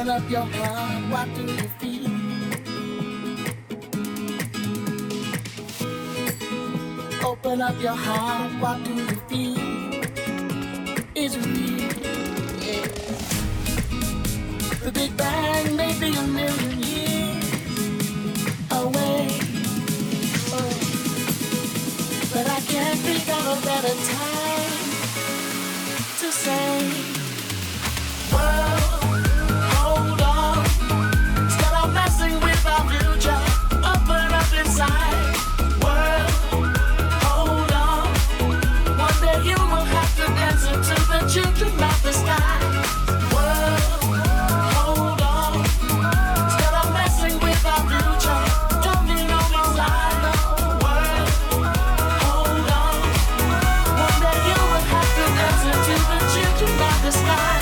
open up your mind, what do you feel? Open up your heart, what do you feel? Is it real? Yeah. The Big Bang may be a million years away, oh. But I can't think of a better time to say, world, hold on, stop messing with our future, open up inside. World, hold on, one day you will have to answer to the children of the sky. World, hold on, stop messing with our future, don't be no lie. World, hold on, one day you will have to answer to the children of the sky.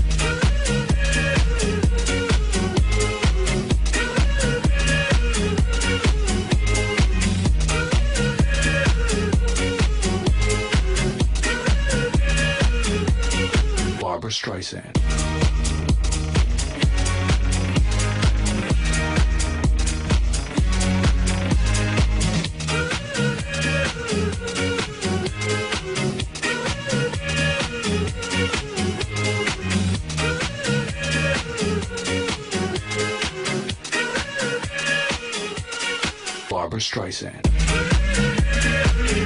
Barbra Streisand. Barbra Streisand. Thank you.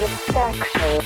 Satisfaction.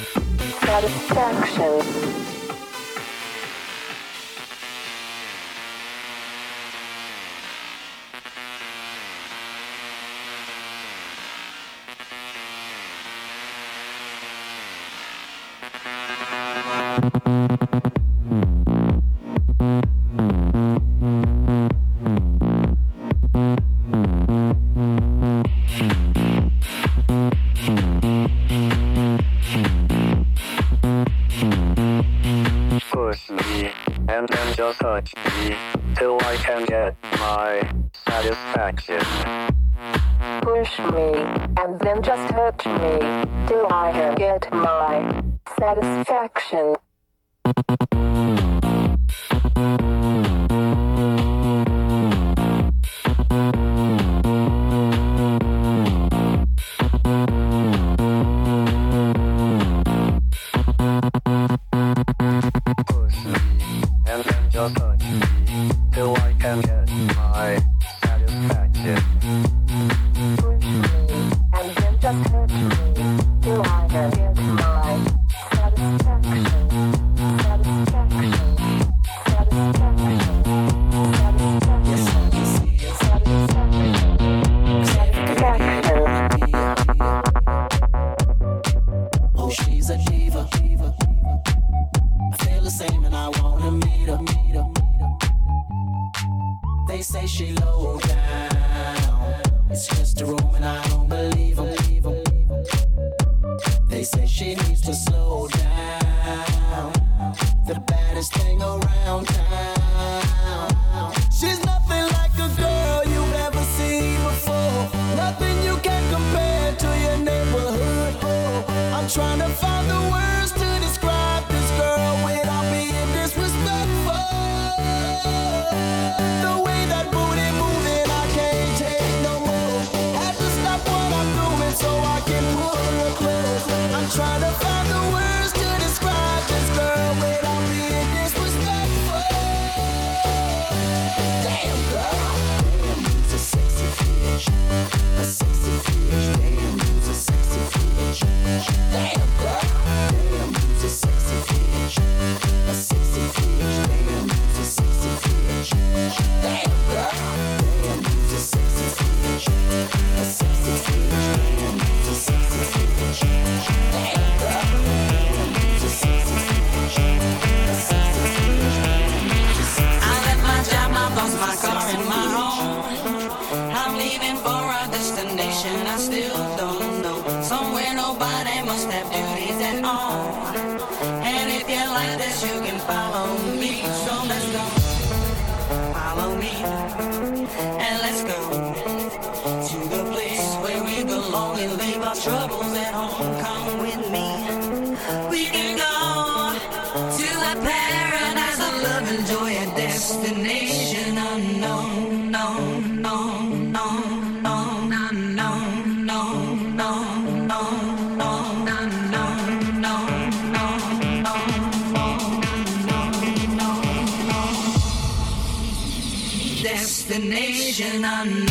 Destination unknown.